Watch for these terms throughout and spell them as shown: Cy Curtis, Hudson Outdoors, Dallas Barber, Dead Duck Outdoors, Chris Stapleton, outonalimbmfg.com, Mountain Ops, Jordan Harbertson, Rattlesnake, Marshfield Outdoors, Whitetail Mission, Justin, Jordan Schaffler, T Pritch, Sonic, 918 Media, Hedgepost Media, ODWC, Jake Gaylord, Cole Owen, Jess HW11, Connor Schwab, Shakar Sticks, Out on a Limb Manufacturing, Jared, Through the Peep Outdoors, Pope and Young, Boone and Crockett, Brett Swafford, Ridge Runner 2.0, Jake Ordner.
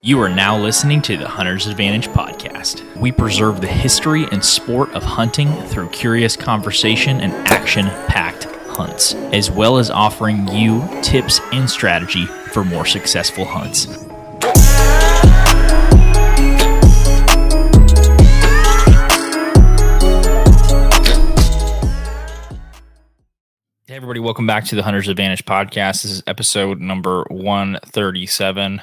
You are now listening to the Hunter's Advantage Podcast. We preserve the history and sport of hunting through curious conversation and action-packed hunts, as well as offering you tips and strategy for more successful hunts. Hey everybody, welcome back to the Hunter's Advantage Podcast. This is episode number 137.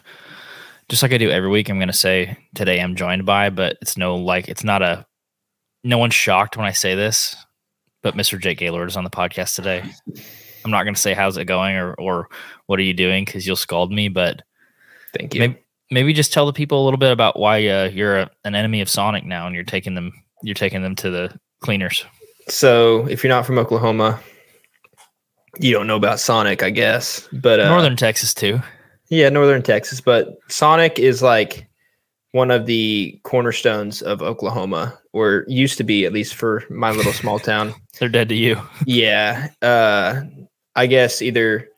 Just like I do every week, I'm going to say today I'm joined by, but no one's shocked when I say this, but Mr. Jake Gaylord is on the podcast today. I'm not going to say how's it going or what are you doing because you'll scold me, but thank you. Maybe just tell the people a little bit about why you're an enemy of Sonic now and you're taking them to the cleaners. So if you're not from Oklahoma, you don't know about Sonic, I guess, but Northern Texas too. Yeah, Northern Texas, but Sonic is like one of the cornerstones of Oklahoma, or used to be, at least for my little small town. They're dead to you. Yeah. I guess either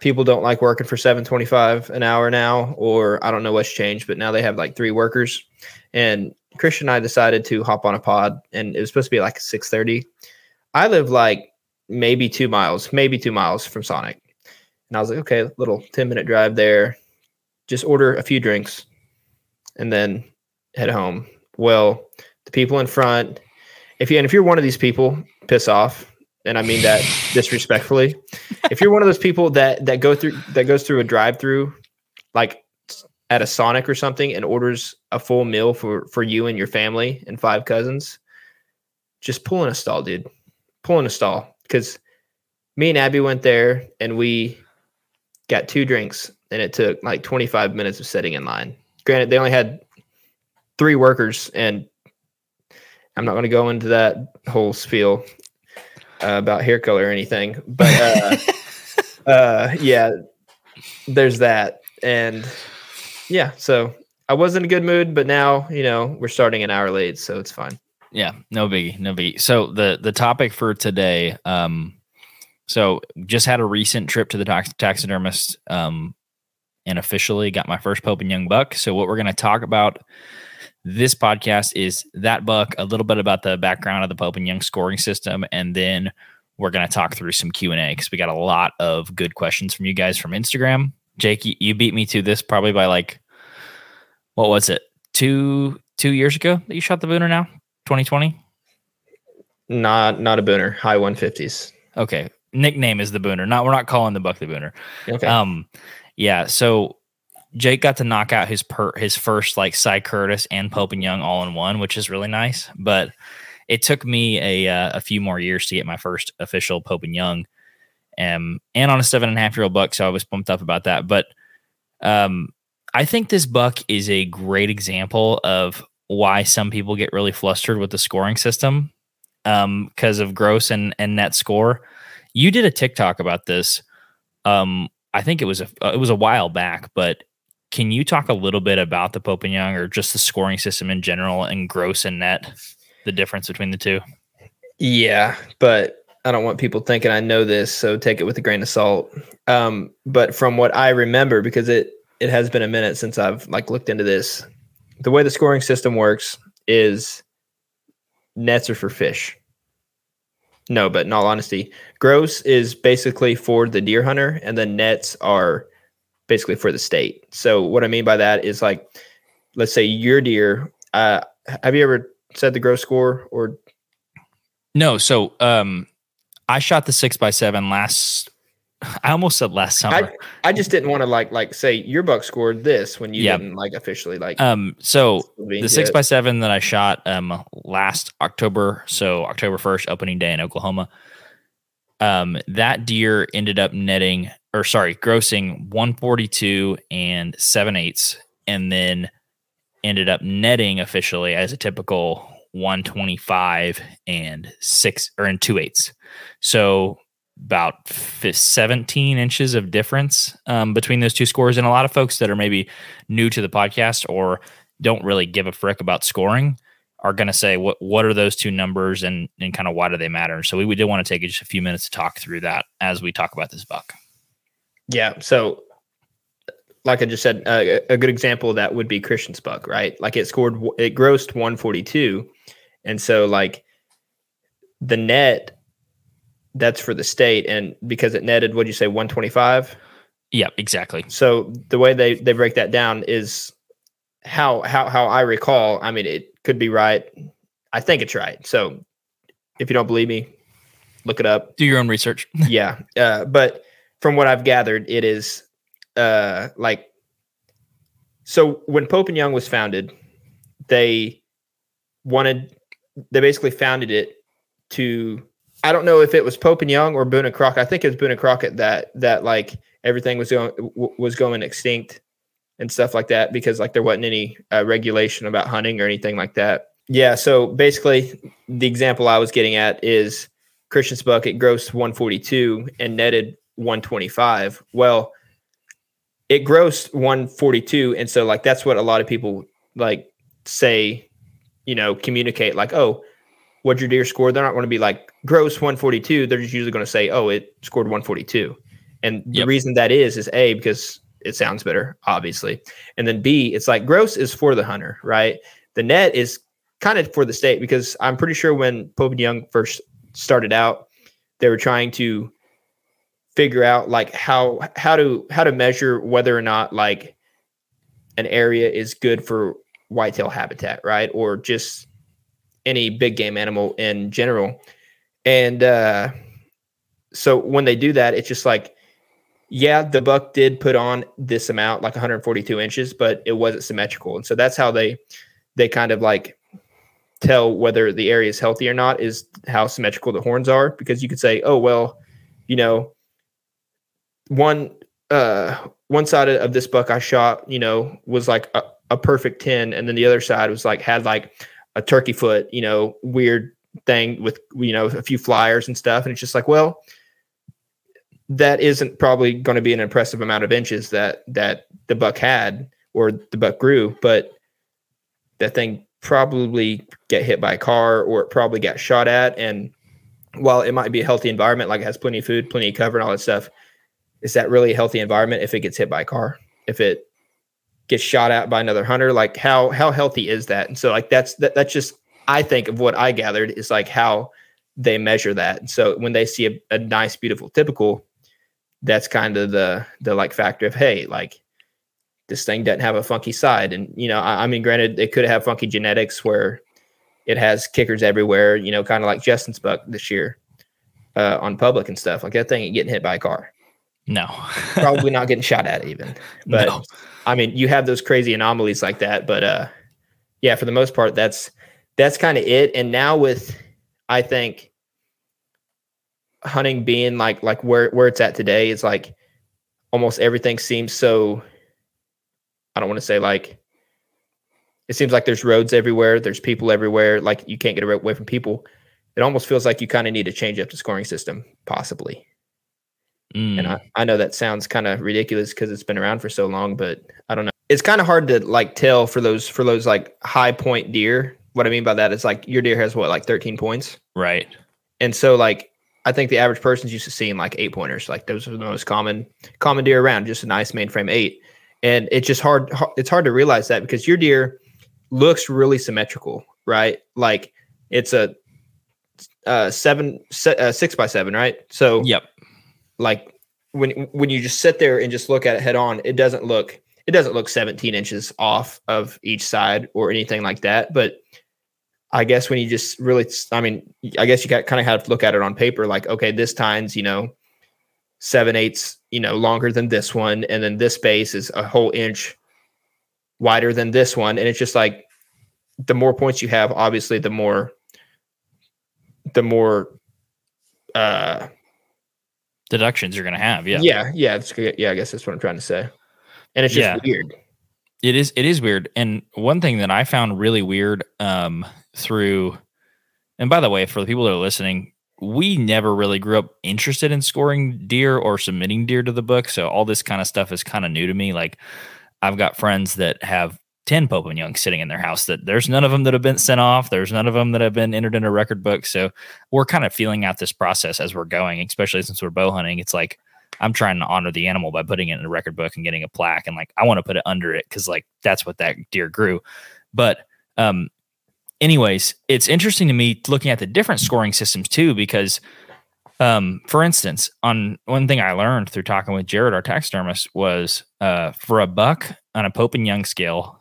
people don't like working for $7.25 an hour now, or I don't know what's changed, but now they have like 3 workers. And Christian and I decided to hop on a pod, and it was supposed to be like 6:30. I live like maybe two miles from Sonic. And I was like, okay, little 10-minute drive there. Just order a few drinks and then head home. Well, the people in front, if you're one of these people, piss off. And I mean that disrespectfully. If you're one of those people that goes through a drive-through, like at a Sonic or something, and orders a full meal for you and your family and 5 cousins, just pull in a stall, dude. Pull in a stall. Because me and Abby went there and we got 2 drinks, and it took like 25 minutes of sitting in line. Granted, they only had 3 workers, and I'm not going to go into that whole spiel about hair color or anything. But yeah, there's that. And yeah, so I was in a good mood, but now, we're starting an hour late, so it's fine. Yeah, no biggie. So the topic for today, so just had a recent trip to the taxidermist and officially got my first Pope and Young buck. So what we're going to talk about this podcast is that buck, a little bit about the background of the Pope and Young scoring system, and then we're going to talk through some Q&A because we got a lot of good questions from you guys from Instagram. Jake, you beat me to this probably by like, what was it, two years ago that you shot the booner now? 2020? Not a booner, high 150s. Okay. Nickname is the booner. We're not calling the buck the booner. Okay. Yeah. So Jake got to knock out his first like Cy Curtis and Pope and Young all in one, which is really nice. But it took me a few more years to get my first official Pope and Young, and on a 7.5-year-old buck. So I was pumped up about that. But I think this buck is a great example of why some people get really flustered with the scoring system because of gross and net score. You did a TikTok about this. I think it was a while back, but can you talk a little bit about the Pope and Young, or just the scoring system in general, and gross and net, the difference between the two? Yeah, but I don't want people thinking I know this, so take it with a grain of salt. But from what I remember, because it has been a minute since I've like looked into this, the way the scoring system works is nets are for fish. No, but in all honesty, gross is basically for the deer hunter, and the nets are basically for the state. So what I mean by that is, like, let's say your deer, have you ever said the gross score or? No. So, I shot the 6x7 I almost said last summer. I just didn't want to like say your buck scored this when you didn't like officially like. So the 6x7 that I shot last October, so October 1st, opening day in Oklahoma, that deer ended up grossing 142 and 7/8, and then ended up netting officially as a typical 125 and 2/8. So about 17 inches of difference between those two scores. And a lot of folks that are maybe new to the podcast or don't really give a frick about scoring are going to say, what are those two numbers and kind of why do they matter? So we did want to take just a few minutes to talk through that as we talk about this buck. Yeah. So like I just said, a good example of that would be Christian's buck, right? Like it grossed 142. And so like the net, that's for the state. And because it netted, what'd you say, 125? Yeah, exactly. So the way they break that down is how I recall. I mean, it could be right. I think it's right. So if you don't believe me, look it up. Do your own research. Yeah. But from what I've gathered, it is like, so when Pope and Young was founded, they basically founded it to, I don't know if it was Pope and Young or Boone and Crockett. I think it was Boone and Crockett that like everything was going extinct and stuff like that, because like there wasn't any regulation about hunting or anything like that. Yeah. So basically the example I was getting at is Christian's buck, it grossed 142 and netted 125. Well, it grossed 142. And so like, that's what a lot of people like say, you know, communicate like, oh, what'd your deer score? They're not going to be like gross 142. They're just usually going to say, oh, it scored 142. And the reason that is A, because it sounds better, obviously. And then B, it's like gross is for the hunter, right? The net is kind of for the state, because I'm pretty sure when Pope and Young first started out, they were trying to figure out like how to measure whether or not like an area is good for whitetail habitat, right? Or just any big game animal in general. And so when they do that, it's just like, yeah, the buck did put on this amount, like 142 inches, but it wasn't symmetrical. And so that's how they kind of like tell whether the area is healthy or not, is how symmetrical the horns are. Because you could say, oh, well, you know, one side of this buck I shot, you know, was like a perfect 10. And then the other side was like, had like a turkey foot, you know, weird thing with, you know, a few flyers and stuff. And it's just like, well, that isn't probably going to be an impressive amount of inches that the buck had, or the buck grew, but that thing probably get hit by a car, or it probably got shot at. And while it might be a healthy environment, like it has plenty of food, plenty of cover and all that stuff, is that really a healthy environment if it gets hit by a car, if it gets shot at by another hunter? Like how healthy is that? And so like that's just, I think, of what I gathered is like how they measure that. And so when they see a nice, beautiful typical, that's kind of the like factor of, hey, like this thing doesn't have a funky side. And, you know, I mean, granted, it could have funky genetics where it has kickers everywhere, you know, kind of like Justin's buck this year on public and stuff. Like that thing ain't getting hit by a car. No. Probably not getting shot at even. But no. I mean, you have those crazy anomalies like that. But yeah, for the most part, that's kind of it. And now with, I think, hunting being like where it's at today, it's like almost everything seems so, I don't want to say like, it seems like there's roads everywhere, there's people everywhere, like you can't get away from people. It almost feels like you kind of need to change up the scoring system, possibly. And I know that sounds kind of ridiculous because it's been around for so long, but I don't know. It's kind of hard to like tell for those like high point deer. What I mean by that is like your deer has what, like 13 points, right? And so like I think the average person's used to seeing like 8-pointers. Like those are the most common deer around, just a nice mainframe 8. And it's just hard. It's hard to realize that because your deer looks really symmetrical, right? Like it's a 6x7, right? So yep. Like when you just sit there and just look at it head on, it doesn't look 17 inches off of each side or anything like that. But I guess when you just really, I mean, I guess you kind of have to look at it on paper, like, okay, this time's, you know, 7/8, you know, longer than this one. And then this base is a whole inch wider than this one. And it's just like, the more points you have, obviously, the more deductions you're going to have. Yeah. Yeah. Yeah. I guess that's what I'm trying to say. And it's just weird. It is weird. And one thing that I found really weird through, and by the way, for the people that are listening, we never really grew up interested in scoring deer or submitting deer to the book. So all this kind of stuff is kind of new to me. Like I've got friends that have 10 Pope and Young sitting in their house that there's none of them that have been sent off. There's none of them that have been entered in a record book. So we're kind of feeling out this process as we're going, especially since we're bow hunting. It's like, I'm trying to honor the animal by putting it in a record book and getting a plaque. And like, I want to put it under it, 'cause like, that's what that deer grew. But, anyways, it's interesting to me looking at the different scoring systems too, because, for instance, on one thing I learned through talking with Jared, our taxidermist, was, for a buck on a Pope and Young scale,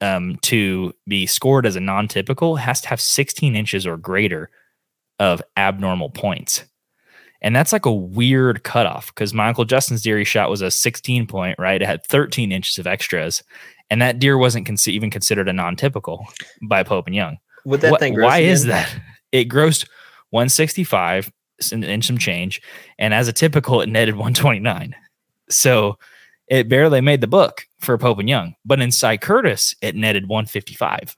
to be scored as a non-typical, has to have 16 inches or greater of abnormal points. And that's like a weird cutoff, because my Uncle Justin's deer he shot was a 16 point, right? It had 13 inches of extras. And that deer wasn't even considered a non-typical by Pope and Young. Would that thing gross? Why again? Is that? It grossed 165 and some change. And as a typical, it netted 129. So it barely made the book for Pope and Young. But in Cy Curtis, it netted 155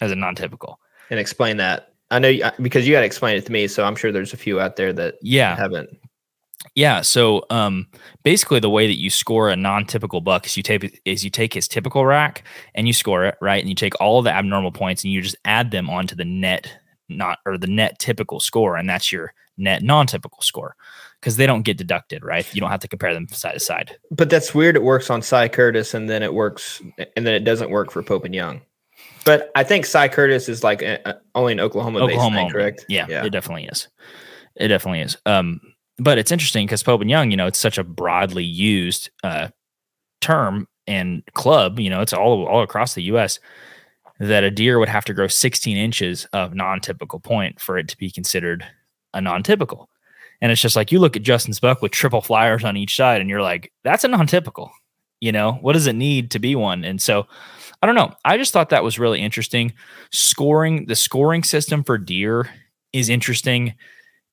as a non-typical. And explain that. I know, because you got to explain it to me, so I'm sure there's a few out there that haven't. Yeah. So basically the way that you score a non-typical buck is you take his typical rack and you score it, right? And you take all of the abnormal points and you just add them onto the net typical score, and that's your net non-typical score, because they don't get deducted, right? You don't have to compare them side to side. But that's weird. It works on Cy Curtis, and then it doesn't work for Pope and Young. But I think Cy Curtis is like only an Oklahoma thing, correct? Yeah, it definitely is. It definitely is. But it's interesting because Pope and Young, you know, it's such a broadly used term and club. You know, it's all across the U.S. that a deer would have to grow 16 inches of non-typical point for it to be considered a non-typical. And it's just like you look at Justin's buck with triple flyers on each side, and you're like, that's a non-typical. You know, what does it need to be one? And so I don't know. I just thought that was really interesting. The scoring system for deer is interesting.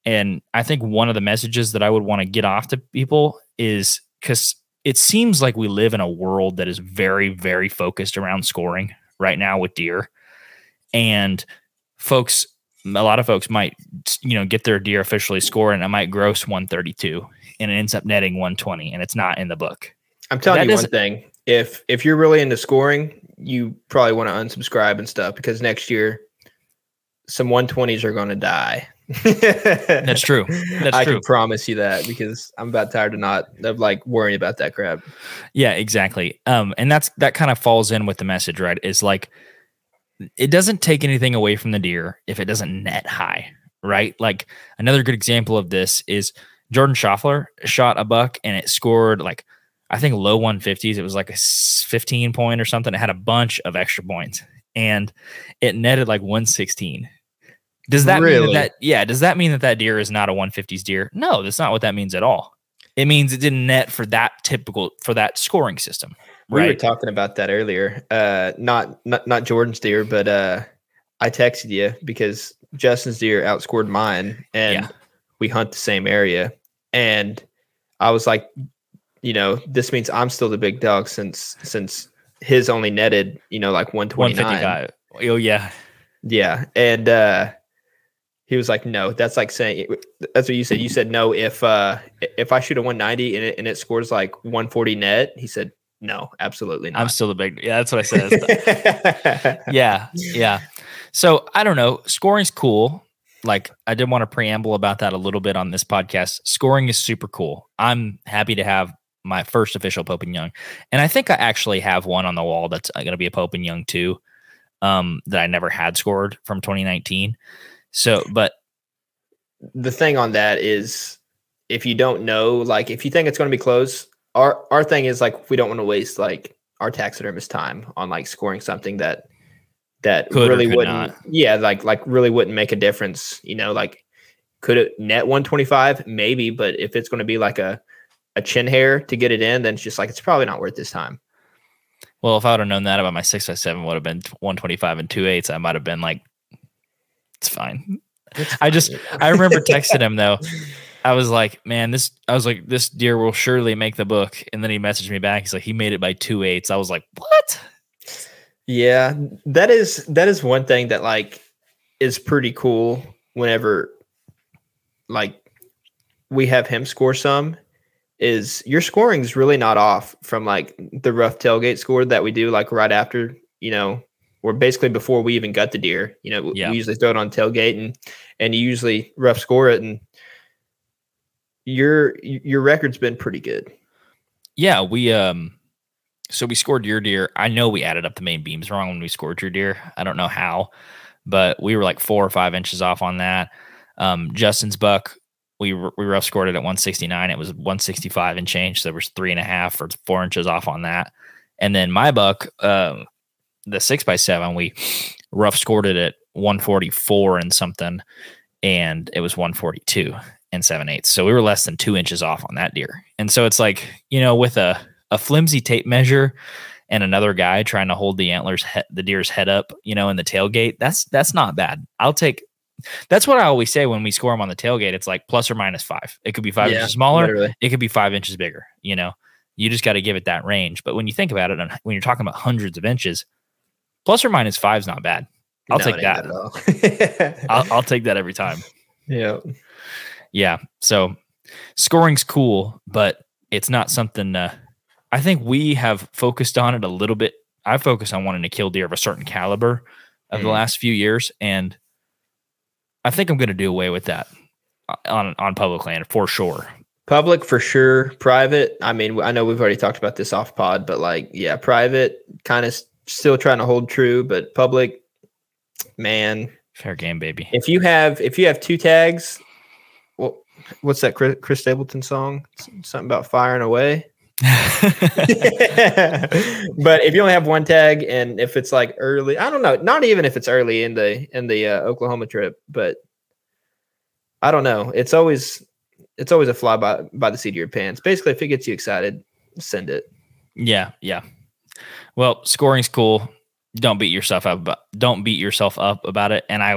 And I think one of the messages that I would want to get off to people is, because it seems like we live in a world that is very, very focused around scoring right now with deer. And folks, a lot of folks might, you know, get their deer officially scored, and it might gross 132 and it ends up netting 120, and it's not in the book. I'm telling you one thing. If you're really into scoring, you probably want to unsubscribe and stuff, because next year some 120s are going to die. That's true. That's true. I can promise you that, because I'm about tired of like worrying about that crap. Yeah, exactly. And that kind of falls in with the message, right? It's like, it doesn't take anything away from the deer if it doesn't net high, right? Like another good example of this is Jordan Schaffler shot a buck and it scored like, I think low 150s. It was like a 15 point or something. It had a bunch of extra points and it netted like 116. Does that really mean does that mean that deer is not a 150s deer? No, that's not what that means at all. It means it didn't net for that scoring system. Right? We were talking about that earlier. Not Jordan's deer, but I texted you because Justin's deer outscored mine, and we hunt the same area. And I was like, you know, this means I'm still the big dog since his only netted, you know, like 129. Oh yeah. Yeah. And he was like, no, that's like saying, that's what you said. You said, no, if I shoot a 190 and it scores like 140 net, he said, no, absolutely not. I'm still the big. Yeah. That's what I said. Yeah. Yeah. So I don't know. Scoring's cool. Like I did want to preamble about that a little bit on this podcast. Scoring is super cool. I'm happy to have my first official Pope and Young. And I think I actually have one on the wall that's going to be a Pope and Young too, that I never had scored from 2019. So, but the thing on that is, if you don't know, like if you think it's going to be close, our thing is like, we don't want to waste like our taxidermist time on like scoring something that could really wouldn't, not. Yeah, like really wouldn't make a difference. You know, like could it net 125? Maybe, but if it's going to be like a chin hair to get it in, then it's just like, it's probably not worth this time. Well, if I would have known that about my 6x7 would have been 125 and 2/8, I might've been like, it's fine. I remember texting him though. I was like, this deer will surely make the book. And then he messaged me back. He's like, he made it by 2/8. I was like, what? Yeah, that is one thing that like is pretty cool whenever like we have him score some, is your scoring is really not off from like the rough tailgate score that we do like right after, you know, or basically before we even gut the deer. You know, we usually throw it on tailgate and you usually rough score it, and your record's been pretty good. Yeah, we so we scored your deer. I know we added up the main beams wrong when we scored your deer. I don't know how, but we were like 4 or 5 inches off on that. Justin's buck, we rough scored it at 169. It was 165 and change. So there was 3.5 or 4 inches off on that. And then my buck, the 6x7, we rough scored it at 144 and something, and it was 142 and 7/8. So we were less than 2 inches off on that deer. And so it's like, you know, with a flimsy tape measure and another guy trying to hold the antlers, the deer's head up, you know, in the tailgate, that's not bad. That's what I always say when we score them on the tailgate. It's like plus or minus 5. It could be 5 inches smaller. Literally. It could be 5 inches bigger. You know, you just got to give it that range. But when you think about it, and when you're talking about hundreds of inches, plus or minus 5 is not bad. I'll take that. I'll take that every time. Yeah. Yeah. So scoring's cool, but it's not something, I think we have focused on it a little bit. I focused on wanting to kill deer of a certain caliber of the last few years. And I think I'm going to do away with that on public land for sure. Public for sure. Private. I mean, I know we've already talked about this off pod, but like, yeah, private kind of still trying to hold true, but public, man, fair game, baby. If you have 2 tags, well, what's that Chris Stapleton song? Something about firing away. But if you only have 1 tag, and if it's like early, I don't know, not even if it's early in the Oklahoma trip, but I don't know. It's always a fly by the seat of your pants. Basically, if it gets you excited, send it. Yeah. Yeah. Well, scoring's cool. Don't beat yourself up about it. And I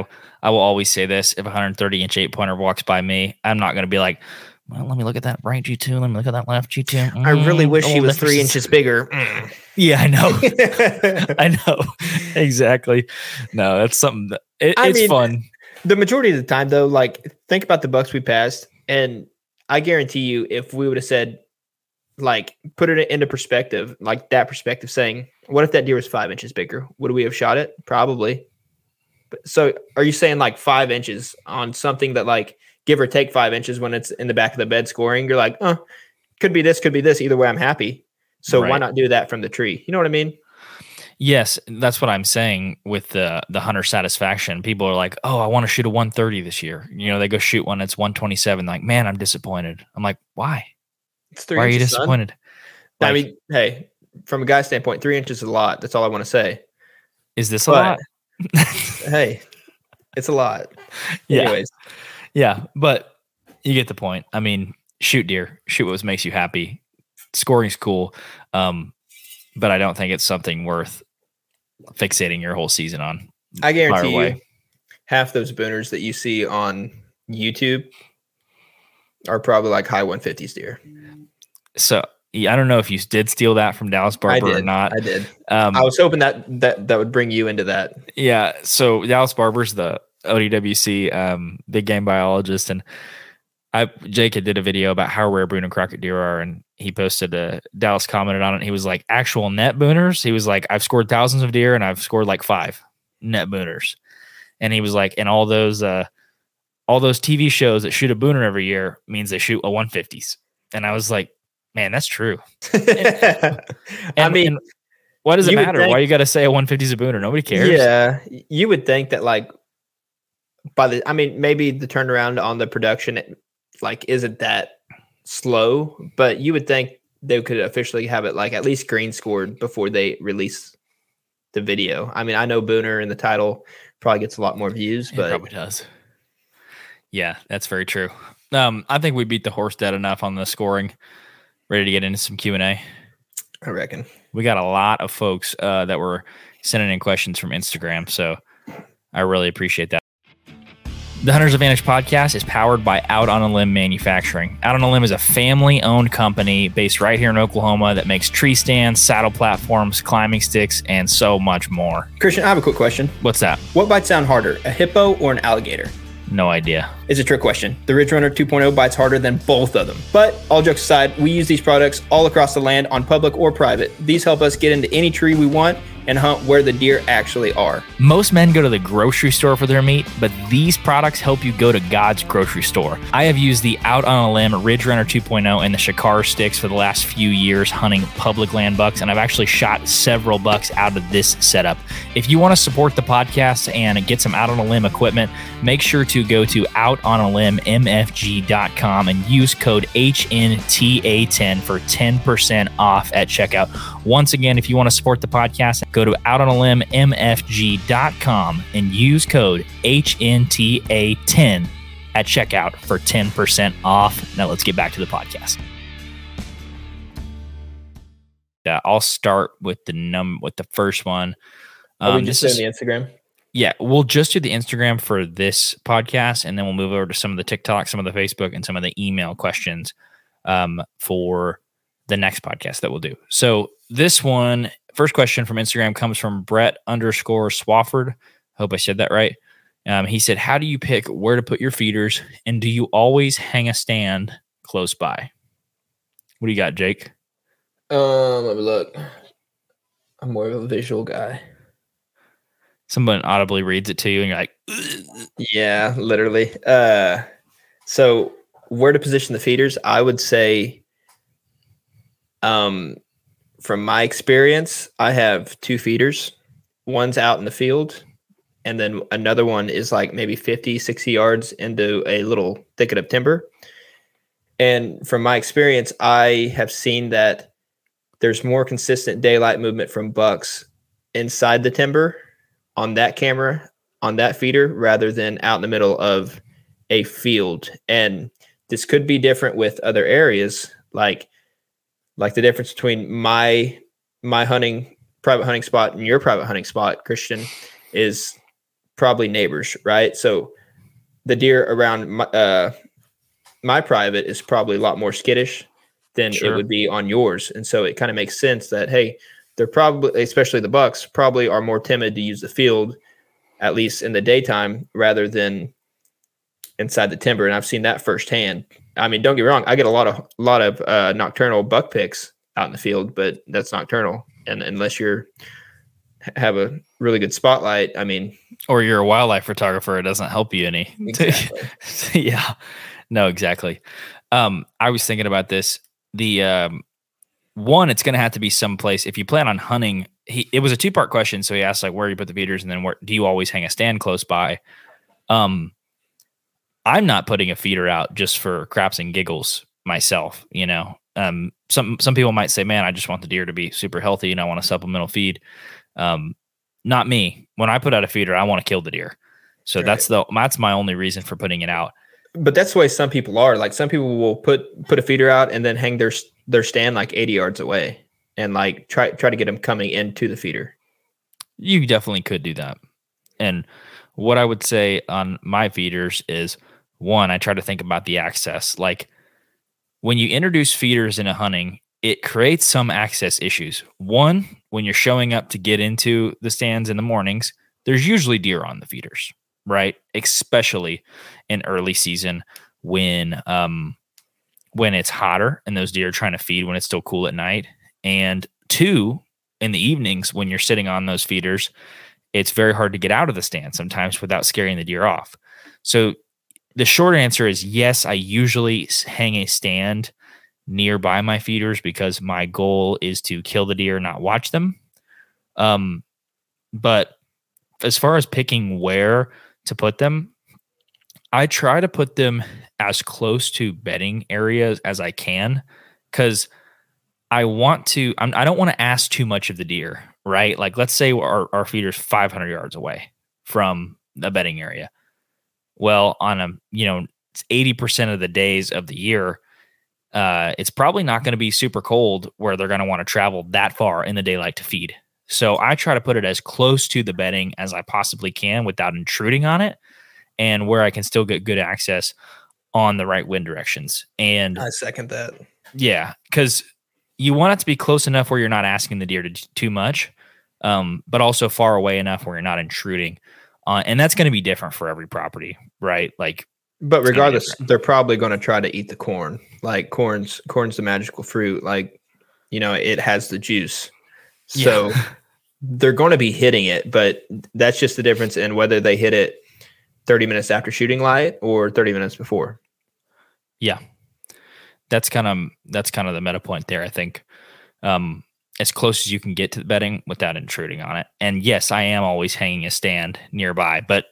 will always say this: if a 130-inch 8-pointer walks by me, I'm not going to be like, well, let me look at that right G2. Let me look at that left G2. I really wish he was 3 inches bigger. Yeah, I know. I know. Exactly. No, that's something. It's fun. The majority of the time, though, like, think about the bucks we passed. And I guarantee you, if we would have said, like, put it into perspective, like that perspective saying, what if that deer was 5 inches bigger? Would we have shot it? Probably. So are you saying like 5 inches on something that, like, give or take 5 inches when it's in the back of the bed scoring, you're like, could be this. Either way, I'm happy. So right. Why not do that from the tree? You know what I mean? Yes. That's what I'm saying with the hunter satisfaction. People are like, oh, I want to shoot a 130 this year. You know, they go shoot one. It's 127. Like, man, I'm disappointed. I'm like, why? It's 3 inches. Why are you disappointed? Like, I mean, hey, from a guy's standpoint, 3 inches is a lot. That's all I want to say. Is this a lot? Hey, it's a lot. Yeah. Anyways. Yeah, but you get the point. I mean, shoot deer, shoot what makes you happy. Scoring's cool, but I don't think it's something worth fixating your whole season on. I guarantee you, half those booners that you see on YouTube are probably like high 150s deer. So I don't know if you did steal that from Dallas Barber or not. I did. I was hoping that would bring you into that. Yeah. So Dallas Barber's the ODWC big game biologist, and Jake had did a video about how rare Boone and Crockett deer are, and he posted Dallas commented on it. He was like, actual net booners. He was like, I've scored thousands of deer and I've scored like 5 net booners. And he was like, and all those TV shows that shoot a booner every year means they shoot a 150s. And I was like, man, that's true. I mean, what does it matter? Why you got to say a 150 is a booner? Nobody cares. Yeah. You would think that, like, maybe the turnaround on the production, like, isn't that slow, but you would think they could officially have it, like, at least green scored before they release the video. I mean, I know Booner in the title probably gets a lot more views, but it probably does. Yeah, that's very true. I think we beat the horse dead enough on the scoring. Ready to get into some Q&A? I reckon we got a lot of folks that were sending in questions from Instagram, so I really appreciate that. The Hunter's Advantage podcast is powered by Out on a Limb Manufacturing. Out on a Limb is a family-owned company based right here in Oklahoma that makes tree stands, saddle platforms, climbing sticks, and so much more. Christian, I have a quick question. What's that? What bites down harder, a hippo or an alligator? No idea. It's a trick question. The Ridge Runner 2.0 bites harder than both of them. But all jokes aside, we use these products all across the land on public or private. These help us get into any tree we want and hunt where the deer actually are. Most men go to the grocery store for their meat, but these products help you go to God's grocery store. I have used the Out on a Limb Ridge Runner 2.0 and the Shakar Sticks for the last few years hunting public land bucks, and I've actually shot several bucks out of this setup. If you want to support the podcast and get some Out on a Limb equipment, make sure to go to outonalimbmfg.com and use code HNTA10 for 10% off at checkout. Once again, if you want to support the podcast, go to outonalimbmfg.com and use code HNTA10 at checkout for 10% off. Now let's get back to the podcast. I'll start with the first one. Are we just doing the Instagram? Yeah, we'll just do the Instagram for this podcast, and then we'll move over to some of the TikTok, some of the Facebook, and some of the email questions for the next podcast that we'll do. So this one, first question from Instagram comes from Brett_Swafford. Hope I said that right. He said, how do you pick where to put your feeders, and do you always hang a stand close by? What do you got, Jake? Let me look. I'm more of a visual guy. Someone audibly reads it to you and you're like, ugh. Yeah, literally. So where to position the feeders, I would say, from my experience, I have two feeders. One's out in the field, and then another one is like maybe 50, 60 yards into a little thicket of timber. And from my experience, I have seen that there's more consistent daylight movement from bucks inside the timber on that camera, on that feeder, rather than out in the middle of a field. And this could be different with other areas, like the difference between my hunting, private hunting spot and your private hunting spot, Christian, is probably neighbors, right? So the deer around my private is probably a lot more skittish than It would be on yours. And so it kind of makes sense that, hey, they're probably, especially the bucks, probably are more timid to use the field, at least in the daytime, rather than inside the timber. And I've seen that firsthand. I mean, don't get me wrong, I get a lot of nocturnal buck picks out in the field, but that's nocturnal. And unless have a really good spotlight, I mean, or you're a wildlife photographer, it doesn't help you any. Exactly. Yeah. No, exactly. I was thinking about this. The one, it's going to have to be someplace. If you plan on hunting, it was a two-part question. So he asked, like, where do you put the feeders? And then where do you always hang a stand close by? I'm not putting a feeder out just for craps and giggles myself. You know, some people might say, man, I just want the deer to be super healthy and I want a supplemental feed. Not me. When I put out a feeder, I want to kill the deer. So that's my only reason for putting it out. But that's the way some people are. Like, some people will put a feeder out and then hang their stand like 80 yards away and like try to get them coming into the feeder. You definitely could do that. And what I would say on my feeders is, one, I try to think about the access. Like, when you introduce feeders into hunting, it creates some access issues. One, when you're showing up to get into the stands in the mornings, there's usually deer on the feeders, right? Especially in early season when it's hotter and those deer are trying to feed when it's still cool at night. And two, in the evenings when you're sitting on those feeders, it's very hard to get out of the stand sometimes without scaring the deer off. So the short answer is yes, I usually hang a stand nearby my feeders because my goal is to kill the deer, not watch them. But as far as picking where to put them, I try to put them as close to bedding areas as I can, because I don't want to ask too much of the deer, right? Like, let's say our feeder's 500 yards away from a bedding area. Well, on a, you know, it's 80% of the days of the year, it's probably not going to be super cold where they're going to want to travel that far in the daylight to feed. So I try to put it as close to the bedding as I possibly can without intruding on it, and where I can still get good access on the right wind directions. And I second that. Yeah, because you want it to be close enough where you're not asking the deer to do too much, but also far away enough where you're not intruding. And that's going to be different for every property, right? Like, but regardless, they're probably going to try to eat the corn. Like, corn's the magical fruit. Like, you know, it has the juice. So they're going to be hitting it, but that's just the difference in whether they hit it 30 minutes after shooting light or 30 minutes before. Yeah. That's kind of the meta point there. I think, as close as you can get to the bedding without intruding on it. And yes, I am always hanging a stand nearby, but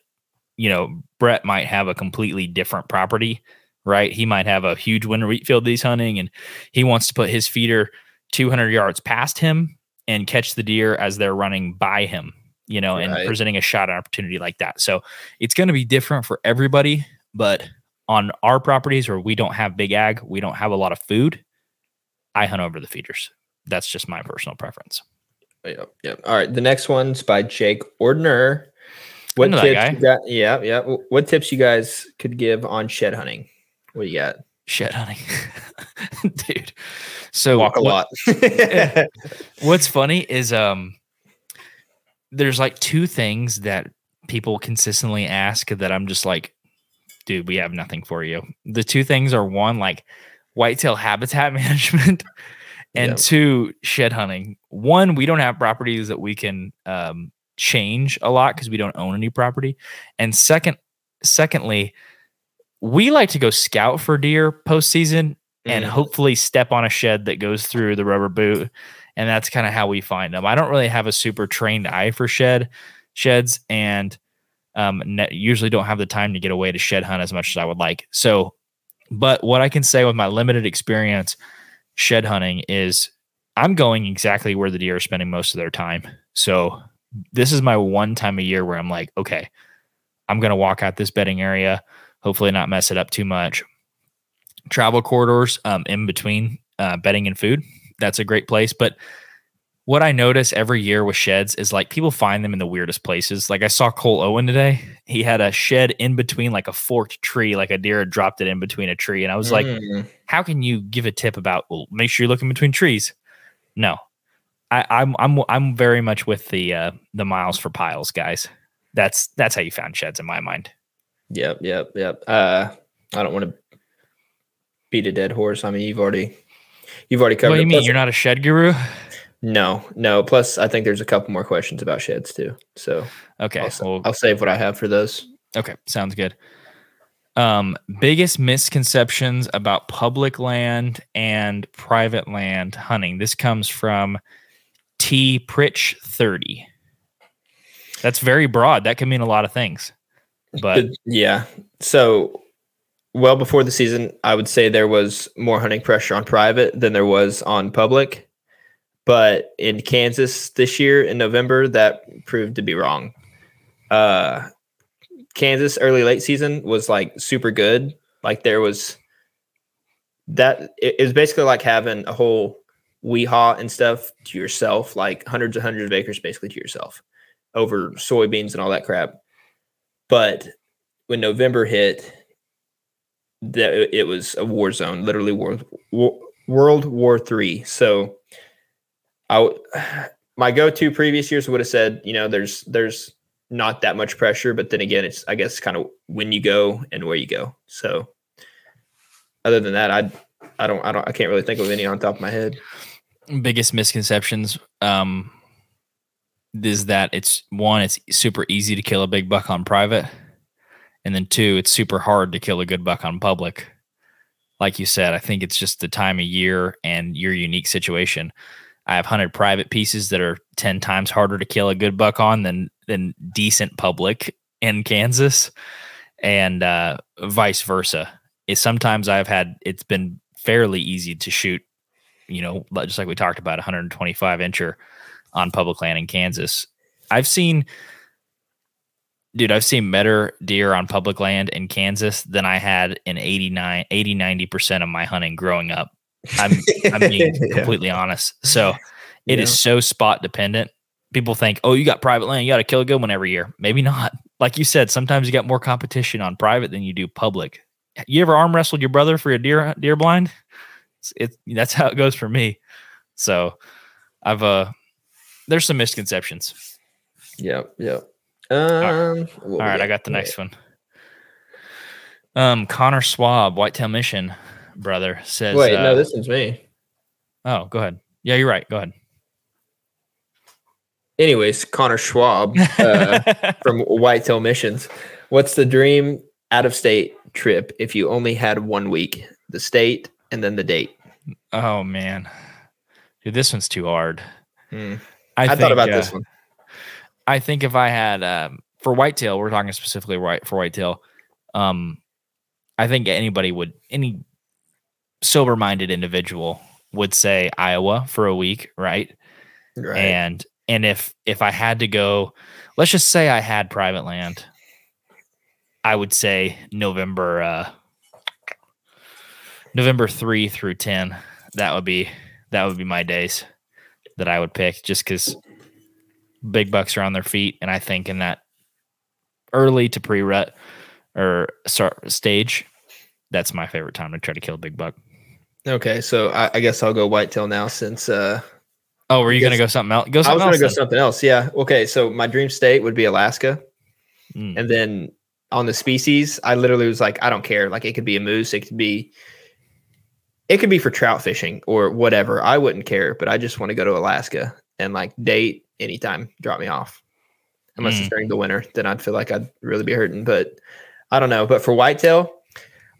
you know, Brett might have a completely different property, right? He might have a huge winter wheat field that he's hunting, and he wants to put his feeder 200 yards past him and catch the deer as they're running by him, you know, right, and presenting a shot opportunity like that. So it's going to be different for everybody, but on our properties where we don't have big ag, we don't have a lot of food, I hunt over the feeders. That's just my personal preference. Yep, yep. All right. The next one's by Jake Ordner. What tips you got? Yeah, yeah. What tips you guys could give on shed hunting? What do you got? Shed hunting, dude. So walk a lot. What's funny is there's like two things that people consistently ask that I'm just like, dude, we have nothing for you. The two things are one, like whitetail habitat management. And yep, two, shed hunting. One, we don't have properties that we can change a lot because we don't own any property. And secondly, we like to go scout for deer postseason and hopefully step on a shed that goes through the rubber boot. And that's kind of how we find them. I don't really have a super trained eye for sheds, and usually don't have the time to get away to shed hunt as much as I would like. So, but what I can say with my limited experience shed hunting is I'm going exactly where the deer are spending most of their time. So this is my one time a year where I'm like, okay, I'm going to walk out this bedding area, hopefully not mess it up too much. Travel corridors in between bedding and food, that's a great place. But what I notice every year with sheds is like people find them in the weirdest places. Like I saw Cole Owen today. He had a shed in between like a forked tree, like a deer had dropped it in between a tree. And I was like, how can you give a tip about, well, make sure you look in between trees? No, I'm very much with the miles for piles guys. That's how you found sheds in my mind. Yep. Yep. Yep. I don't want to beat a dead horse. I mean, you've already covered. What do you mean? You're not a shed guru? No. Plus, I think there's a couple more questions about sheds too. So okay, I'll save what I have for those. Okay, sounds good. Biggest misconceptions about public land and private land hunting. This comes from T Pritch 30. That's very broad. That can mean a lot of things. But yeah, so well before the season, I would say there was more hunting pressure on private than there was on public. But in Kansas this year in November, that proved to be wrong. Kansas early late season was like super good. Like there was that, it was basically like having a whole weehaw and stuff to yourself, like hundreds and hundreds of acres basically to yourself over soybeans and all that crap. But when November hit, it was a war zone, literally World War III. So my go-to previous years would have said, you know, there's not that much pressure, but then again, it's, I guess, kind of when you go and where you go. So other than that, I can't really think of any on top of my head. Biggest misconceptions is that it's super easy to kill a big buck on private. And then two, it's super hard to kill a good buck on public. Like you said, I think it's just the time of year and your unique situation. I have hunted private pieces that are 10 times harder to kill a good buck on than decent public in Kansas, and vice versa. Sometimes it's been fairly easy to shoot, you know, just like we talked about, 125 incher on public land in Kansas. I've seen better deer on public land in Kansas than I had in 90% of my hunting growing up. I'm being completely honest. So it is so spot dependent. People think, oh, you got private land, you got to kill a good one every year. Maybe not. Like you said, sometimes you got more competition on private than you do public. You ever arm wrestled your brother for your deer blind? That's how it goes for me. So I've there's some misconceptions. Yeah. All right, I got the next one. Connor Schwab, Whitetail Mission. Brother says, wait, no, this one's me. Oh, go ahead. Yeah, you're right. Go ahead. Anyways, Connor Schwab from Whitetail Missions. What's the dream out-of-state trip if you only had 1 week? The state and then the date. Oh, man. Dude, this one's too hard. I thought about this one. I think if I had, for whitetail, we're talking specifically for whitetail, I think anybody would, any sober-minded individual would say Iowa for a week, right? Right. And if I had to go, let's just say I had private land, I would say November 3 through 10. That would be my days that I would pick, just because big bucks are on their feet. And I think in that early to pre-rut or start stage, that's my favorite time to try to kill a big buck. Okay. So I guess I'll go whitetail now since, oh, were you going to go something else? I was going to go something else. Yeah. Okay. So my dream state would be Alaska. Mm. And then on the species, I literally was like, I don't care. Like, it could be a moose. It could be for trout fishing or whatever. I wouldn't care, but I just want to go to Alaska and like date anytime, drop me off. Unless it's during the winter, then I'd feel like I'd really be hurting, but I don't know. But for whitetail,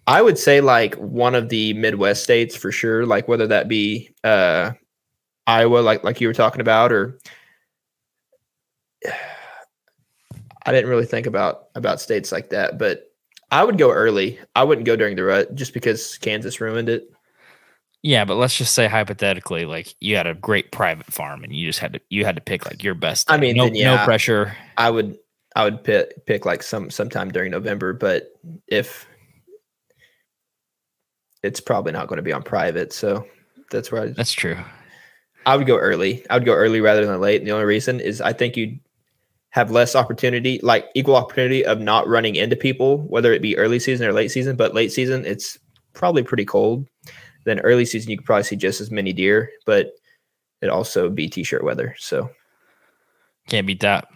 I would say like one of the Midwest states for sure. Like whether that be, Iowa, like you were talking about, or I didn't really think about states like that, but I would go early. I wouldn't go during the rut just because Kansas ruined it. Yeah, but let's just say hypothetically, like you had a great private farm and you just had to pick like your best. I mean, no pressure. I would pick like sometime during November, but if it's probably not going to be on private, so that's where that's true. I would go early. I would go early rather than late. And the only reason is I think you'd have less opportunity, like equal opportunity of not running into people, whether it be early season or late season. But late season, it's probably pretty cold. Then early season, you could probably see just as many deer, but it also be t-shirt weather. So can't beat that.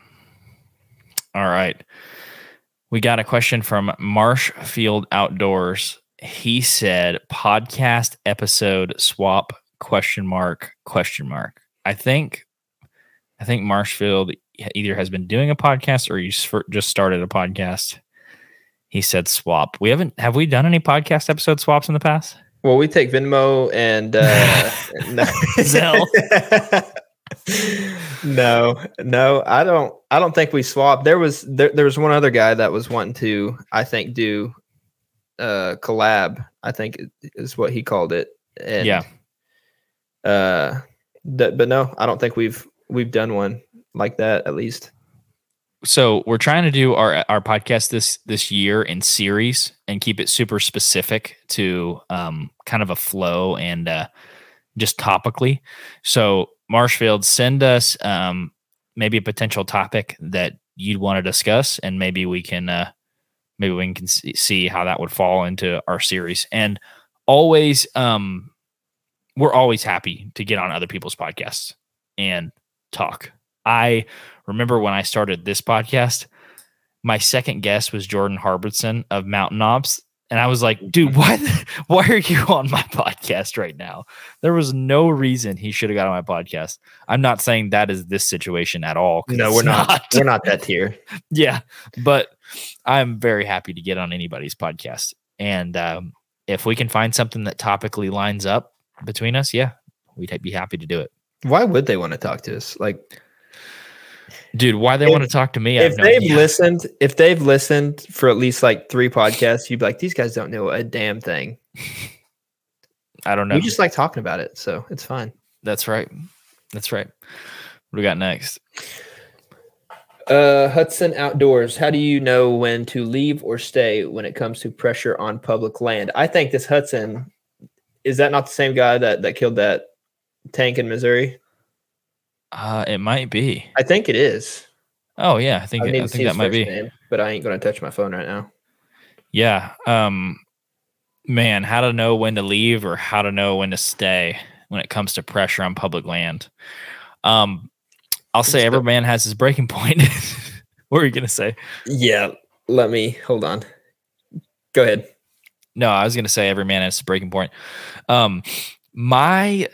All right. We got a question from Marshfield Outdoors. He said, podcast episode swap. ? I think Marshfield either has been doing a podcast or you just started a podcast. He said swap. Have we done any podcast episode swaps in the past? Well, we take Venmo and Zelle. No, I don't think we swapped. There was one other guy that was wanting to, I think, do collab, I think is what he called it. And yeah. But no, I don't think we've done one like that, at least. So we're trying to do our podcast this year in series and keep it super specific to kind of a flow and just topically. So Marshfield, send us maybe a potential topic that you'd want to discuss, and maybe we can see how that would fall into our series. And always we're always happy to get on other people's podcasts and talk. I remember when I started this podcast, my second guest was Jordan Harbertson of Mountain Ops. And I was like, dude, why are you on my podcast right now? There was no reason he should have got on my podcast. I'm not saying that is this situation at all. No, we're not that tier. Yeah. But I'm very happy to get on anybody's podcast. And if we can find something that topically lines up between us, yeah, we'd be happy to do it. Why would they want to talk to us? Like, dude, why they want to talk to me? If they've listened for at least like three podcasts, you'd be like, these guys don't know a damn thing. I don't know. We just like talking about it, so it's fine. That's right. What do we got next? Hudson Outdoors. How do you know when to leave or stay when it comes to pressure on public land? I think this Hudson. Is that not the same guy that killed that tank in Missouri? It might be. I think it is. Oh yeah, I think that might be. Name, but I ain't gonna touch my phone right now. Yeah. Man, how to know when to leave or how to know when to stay when it comes to pressure on public land. I'll say every man has his breaking point. What were you gonna say? Yeah. Let me hold on. Go ahead. No, I was going to say every man has a breaking point. My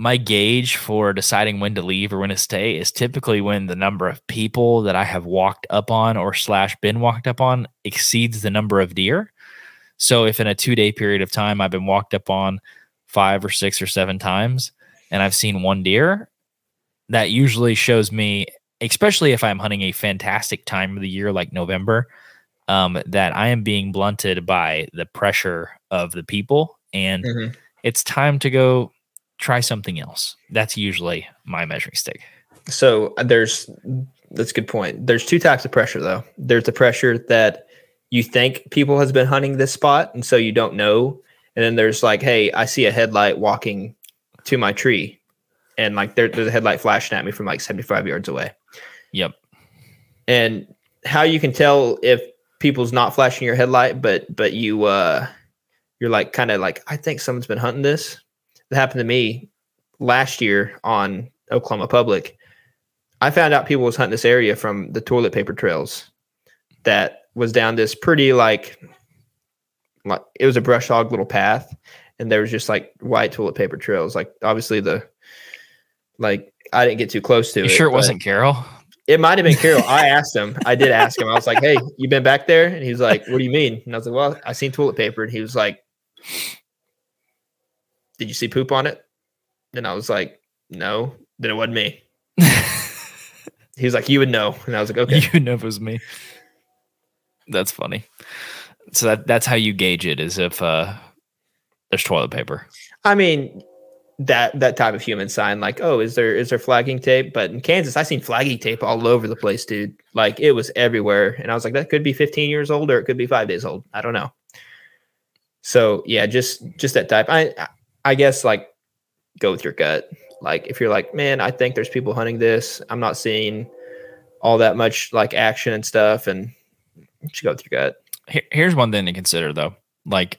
my gauge for deciding when to leave or when to stay is typically when the number of people that I have walked up on or slash been walked up on exceeds the number of deer. So if in a 2-day period of time, I've been walked up on 5 or 6 or 7 times and I've seen 1 deer, that usually shows me, especially if I'm hunting a fantastic time of the year, like November, that I am being blunted by the pressure of the people and it's time to go try something else. That's usually my measuring stick. So that's a good point. There's 2 types of pressure though. There's the pressure that you think people has been hunting this spot, and so you don't know. And then there's like, hey, I see a headlight walking to my tree, and like there's a headlight flashing at me from like 75 yards away. Yep. And how you can tell if people's not flashing your headlight, but you, you're like kind of like, I think someone's been hunting this. That happened to me last year on Oklahoma Public. I found out people was hunting this area from the toilet paper trails that was down this pretty like it was a brush hog little path, and there was just like white toilet paper trails. Like obviously I didn't get too close to it. You sure it wasn't Carol? It might have been Carol. I asked him. I did ask him. I was like, hey, you been back there? And he was like, what do you mean? And I was like, well, I seen toilet paper. And he was like, did you see poop on it? And I was like, no. Then it wasn't me. He was like, you would know. And I was like, okay. You know if it was me. That's funny. So that's how you gauge it, is if there's toilet paper. I mean, that type of human sign, like, oh, is there flagging tape? But in Kansas, I seen flagging tape all over the place, dude. Like it was everywhere. And I was like, that could be 15 years old or it could be 5 days old. I don't know. So yeah, just that type. I guess like go with your gut. Like if you're like, man, I think there's people hunting this, I'm not seeing all that much like action and stuff, and just go with your gut. Here's one thing to consider though. Like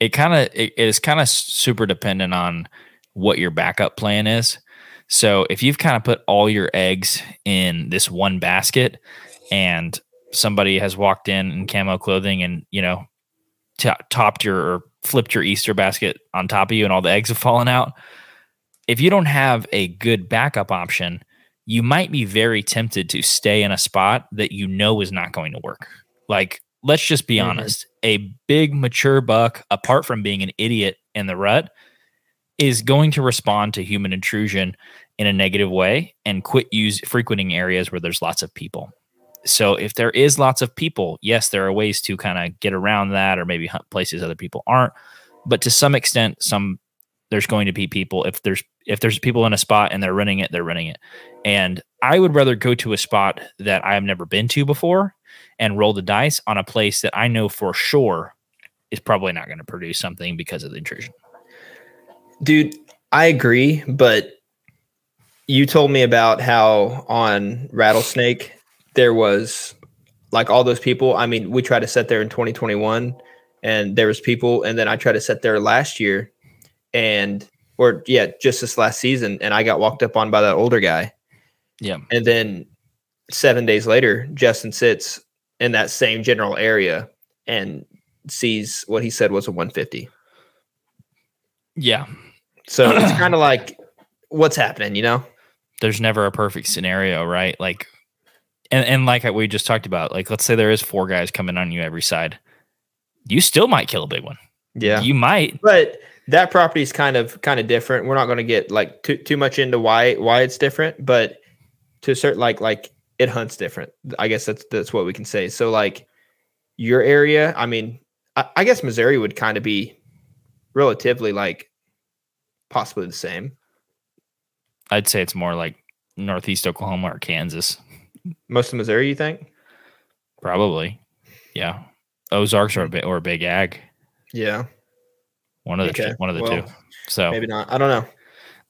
it is kind of super dependent on what your backup plan is. So if you've kind of put all your eggs in this one basket and somebody has walked in camo clothing and, you know, topped your, or flipped your Easter basket on top of you and all the eggs have fallen out. If you don't have a good backup option, you might be very tempted to stay in a spot that you know is not going to work. Like, let's just be honest, a big mature buck, apart from being an idiot in the rut, is going to respond to human intrusion in a negative way and quit frequenting areas where there's lots of people. So if there is lots of people, yes, there are ways to kind of get around that, or maybe hunt places other people aren't. But to some extent, there's going to be people. If there's people in a spot and they're running it, they're running it. And I would rather go to a spot that I've never been to before and roll the dice on a place that I know for sure is probably not going to produce something because of the intrusion. Dude, I agree, but you told me about how on Rattlesnake there was like all those people. I mean, we tried to sit there in 2021 and there was people, and then I tried to sit there last year just this last season, and I got walked up on by that older guy. Yeah. And then 7 days later, Justin sits in that same general area and sees what he said was a 150. Yeah. So it's kind of like, what's happening, you know? There's never a perfect scenario, right? Like, and like we just talked about, like, let's say there is 4 guys coming on you every side. You still might kill a big one. Yeah. You might. But that property is kind of different. We're not going to get like too much into why it's different, but to a certain, like it hunts different. I guess that's what we can say. So like your area, I mean, I guess Missouri would kind of be relatively like possibly the same. I'd say it's more like Northeast Oklahoma or Kansas. Most of Missouri, you think? Probably. Yeah. Ozarks or big ag. Yeah. One of the two. So maybe not. I don't know.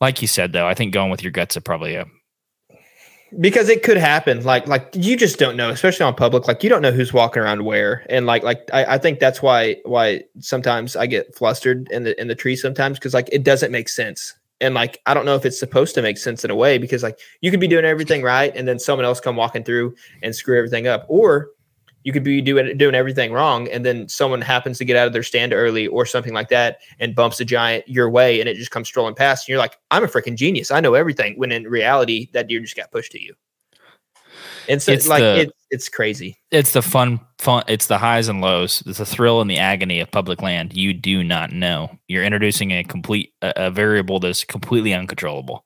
Like you said though, I think going with your guts is probably because it could happen. Like you just don't know, especially on public. Like you don't know who's walking around where, and I think that's why sometimes I get flustered in the tree sometimes, because like it doesn't make sense, and like I don't know if it's supposed to make sense in a way, because like you could be doing everything right, and then someone else come walking through and screw everything up, or You could be doing everything wrong, and then someone happens to get out of their stand early or something like that and bumps a giant your way, and it just comes strolling past, and you're like, I'm a freaking genius. I know everything. When in reality, that deer just got pushed to you. And so it's like it's crazy. It's the fun. It's the highs and lows. It's the thrill and the agony of public land. You do not know. You're introducing a variable that's completely uncontrollable.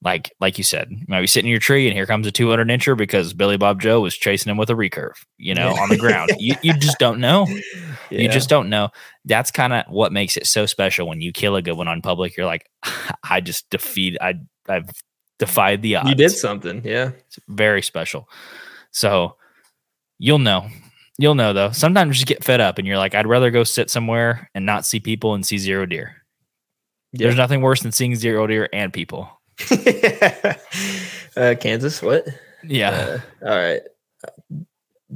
Like you said, you might be sitting in your tree and here comes a 200 incher because Billy Bob Joe was chasing him with a recurve, you know, on the ground. You just don't know. Yeah. You just don't know. That's kind of what makes it so special. When you kill a good one on public, you're like, I've defied the odds. You did something. Yeah. It's very special. So you'll know though. Sometimes you just get fed up and you're like, I'd rather go sit somewhere and not see people and see zero deer. Yeah. There's nothing worse than seeing zero deer and people. Kansas, what? Yeah. All right.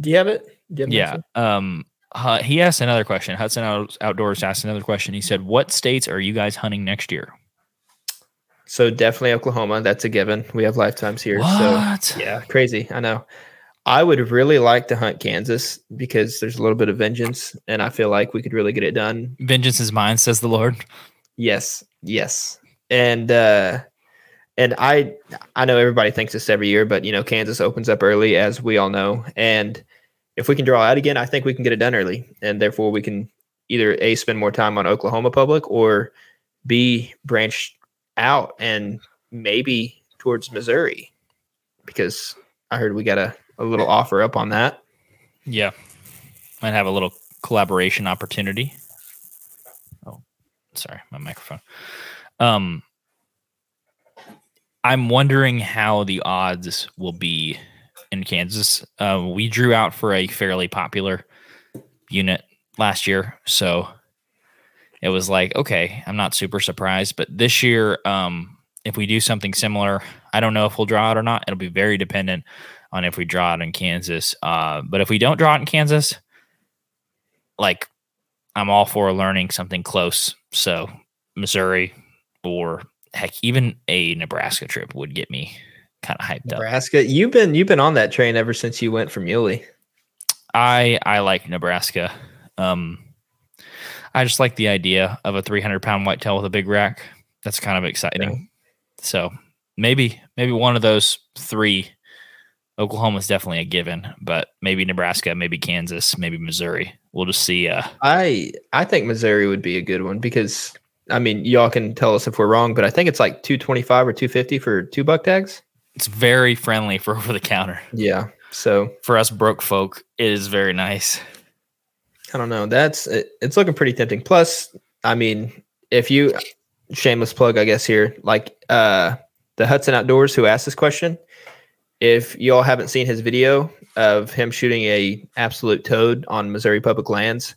Do you have it? Yeah. He asked another question. Hudson Outdoors asked another question. He said, what states are you guys hunting next year? So definitely Oklahoma. That's a given. We have lifetimes here. What? So yeah, crazy. I know. I would really like to hunt Kansas because there's a little bit of vengeance and I feel like we could really get it done. Vengeance is mine, says the Lord. Yes. Yes. And I know everybody thinks this every year, but, you know, Kansas opens up early, as we all know. And if we can draw out again, I think we can get it done early. And therefore, we can either, A, spend more time on Oklahoma public, or, B, branch out and maybe towards Missouri. Because I heard we got a little offer up on that. Yeah. Might have a little collaboration opportunity. Oh, sorry, my microphone. I'm wondering how the odds will be in Kansas. We drew out for a fairly popular unit last year, so it was like, okay, I'm not super surprised. But this year, if we do something similar, I don't know if we'll draw out or not. It'll be very dependent on if we draw out in Kansas. But if we don't draw out in Kansas, like, I'm all for learning something close. So Missouri or... heck, even a Nebraska trip would get me kind of hyped up. Nebraska, you've been on that train ever since you went from Yulee. I like Nebraska. I just like the idea of a 300-pound whitetail with a big rack. That's kind of exciting. Yeah. So maybe one of those three. Oklahoma's definitely a given, but maybe Nebraska, maybe Kansas, maybe Missouri. We'll just see. I think Missouri would be a good one because. I mean, y'all can tell us if we're wrong, but I think it's like 225 or 250 for 2 buck tags. It's very friendly for over the counter. Yeah. So for us broke folk, it is very nice. I don't know. It's looking pretty tempting. Plus, I mean, if you shameless plug, I guess here, like the Hudson Outdoors who asked this question, if y'all haven't seen his video of him shooting a absolute toad on Missouri public lands,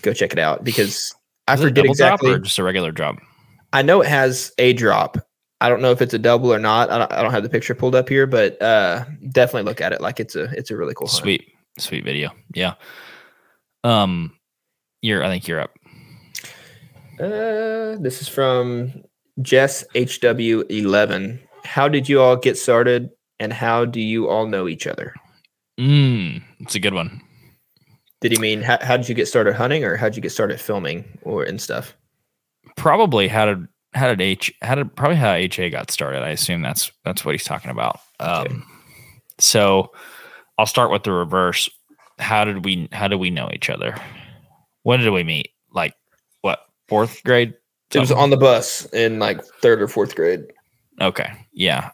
go check it out because I forget exactly. Or just a regular drop. I know it has a drop. I don't know if it's a double or not. I don't have the picture pulled up here, but definitely look at it. Like it's a really cool, sweet video. Yeah. I think you're up. This is from Jess HW11. How did you all get started, and how do you all know each other? It's a good one. Did he mean how did you get started hunting, or how did you get started filming and stuff? Probably how HA got started. I assume that's what he's talking about. Okay. So I'll start with the reverse. How did we know each other? When did we meet? Like what, 4th grade? Something? It was on the bus in like 3rd or 4th grade. Okay. Yeah.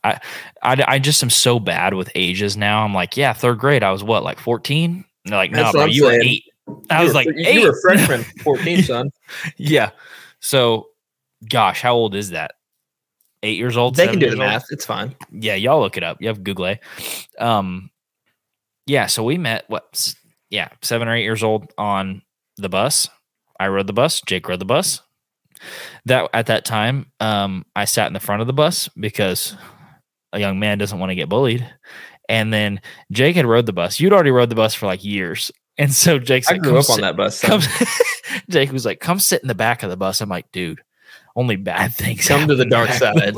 I just am so bad with ages now. I'm like, yeah, 3rd grade. I was what, like 14? And they're like, no, bro, you were 8. I was like, 8? You were a freshman, 14, son. Yeah. So, gosh, how old is that? 8 years old? They can do the math. It's fine. Yeah, y'all look it up. You have Google. Yeah, so we met, 7 or 8 years old on the bus. I rode the bus. Jake rode the bus. At that time, I sat in the front of the bus because a young man doesn't want to get bullied. And then Jake had rode the bus. You'd already rode the bus for like years. And so Jake's like, I grew up on that bus. Jake was like, come sit in the back of the bus. I'm like, dude, only bad things come to the dark side.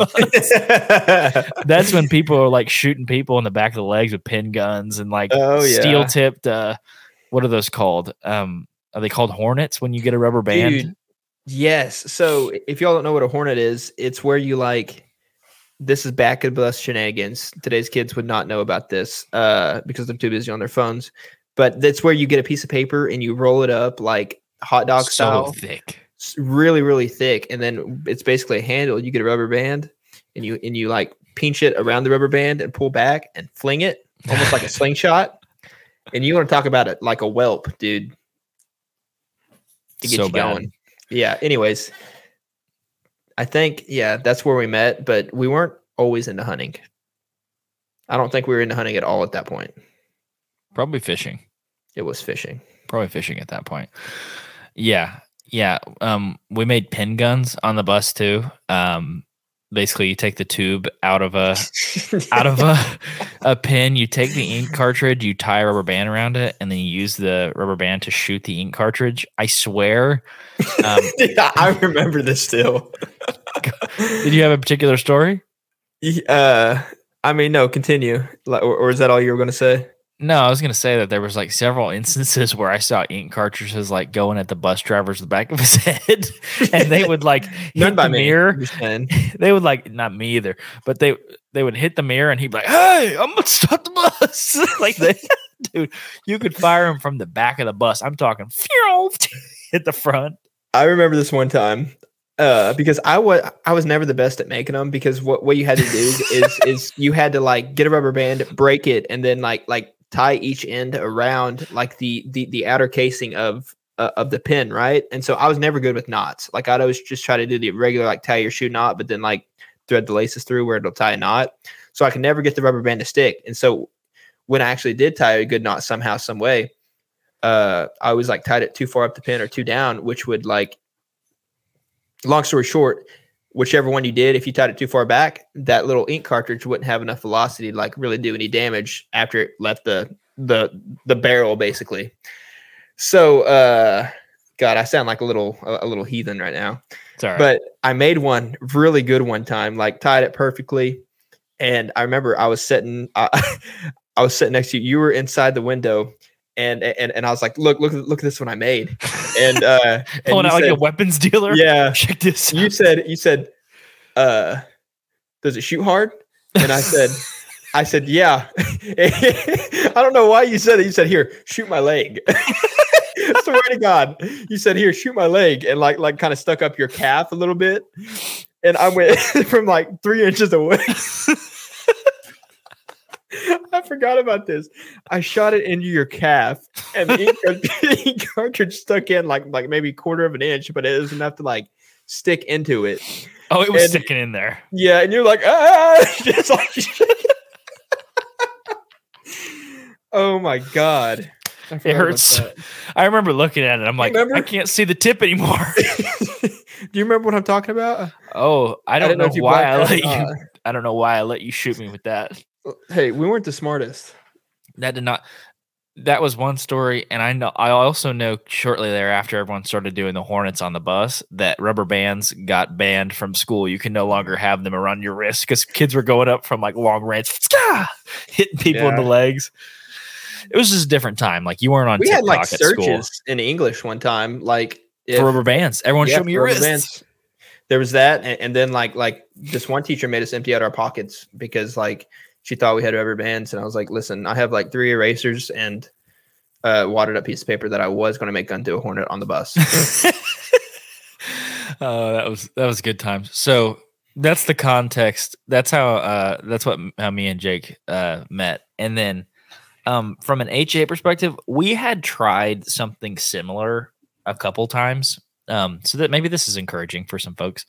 That's when people are like shooting people in the back of the legs with pin guns and like steel tipped. What are those called? Are they called hornets when you get a rubber band? Dude, yes. So if y'all don't know what a hornet is, it's where you like, this is back of bus shenanigans. Today's kids would not know about this because they're too busy on their phones. But that's where you get a piece of paper and you roll it up like hot dog style. So thick. Really, really thick. And then it's basically a handle. You get a rubber band and you like pinch it around the rubber band and pull back and fling it almost like a slingshot. And you want to talk about it like a whelp, dude. To get so you going. Bad. Yeah. Anyways, I think, that's where we met, but we weren't always into hunting. I don't think we were into hunting at all at that point. Probably fishing. It was fishing. Probably fishing at that point. Yeah. Yeah. We made pin guns on the bus too. Basically you take the tube out of a pin, you take the ink cartridge, you tie a rubber band around it, and then you use the rubber band to shoot the ink cartridge. I swear. Yeah, I remember this still. Did you have a particular story? No, continue. Or is that all you were going to say? No, I was going to say that there was like several instances where I saw ink cartridges like going at the bus driver's the back of his head, and they would like hit the mirror. They would like, not me either, but they would hit the mirror and he'd be like, "Hey, I'm going to stop the bus." Like, dude, you could fire him from the back of the bus. I'm talking at the front. I remember this one time because I was never the best at making them, because what you had to do is you had to like get a rubber band, break it, and then like tie each end around like the outer casing of the pin, right? And so I was never good with knots. Like I'd always just try to do the regular like tie your shoe knot, but then like thread the laces through where it'll tie a knot. So I could never get the rubber band to stick. And so when I actually did tie a good knot somehow, some way, I was like tied it too far up the pin or too down, which would like, long story short, whichever one you did, if you tied it too far back, that little ink cartridge wouldn't have enough velocity to like really do any damage after it left the barrel, basically. So, God, I sound like a little heathen right now. Sorry. But I made one really good one time, like tied it perfectly. And I remember I was sitting next to you. You were inside the window. And I was like, look at this one I made. And pulling out like a weapons dealer. Yeah. Check this out. You said, does it shoot hard? And I said, yeah. I don't know why you said it. You said, here, shoot my leg. Swear to God. You said, here, shoot my leg, and like kind of stuck up your calf a little bit. And I went from like 3 inches away. I forgot about this. I shot it into your calf, and the ink cartridge stuck in like maybe 1/4 of an inch, but it was enough to like stick into it. Oh, it was sticking in there. Yeah, and you're like, just like, oh my God, it hurts. I remember looking at it. I'm like, I can't see the tip anymore. Do you remember what I'm talking about? Oh, I don't know why I let you shoot me with that. Hey, we weren't the smartest. That was one story. And I also know shortly thereafter, everyone started doing the hornets on the bus, that rubber bands got banned from school. You can no longer have them around your wrist because kids were going up from like long range, hitting people in the legs. It was just a different time. Like you weren't on TikTok had like searches in English one time, like for rubber bands. Everyone showed me your wrists. Bands. There was that. And then like this one teacher made us empty out our pockets because like, she thought we had rubber bands, and I was like, listen, I have like 3 erasers and a wadded up piece of paper that I was going to make into a hornet on the bus. That was good times. So that's the context. That's how me and Jake met. And then from an HA perspective, we had tried something similar a couple times. So that maybe this is encouraging for some folks.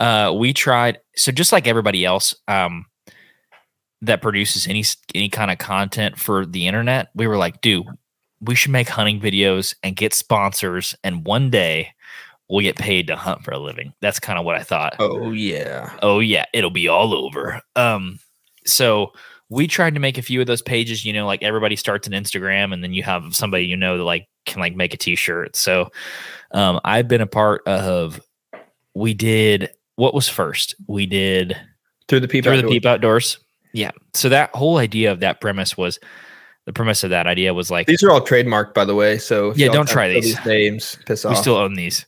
We tried. So just like everybody else, that produces any kind of content for the internet, we were like, dude, we should make hunting videos and get sponsors, and one day we'll get paid to hunt for a living. That's kind of what I thought. Oh yeah, it'll be all over. So we tried to make a few of those pages, you know, like everybody starts an Instagram, and then you have somebody, you know, that like can like make a t-shirt. So I've been a part of we did, what was first? We did Through the Peep Outdoors. Yeah. So that whole idea of that premise was, the premise of that idea was like, these are all trademarked, by the way. So yeah, don't try these names. Piss off. We still own these.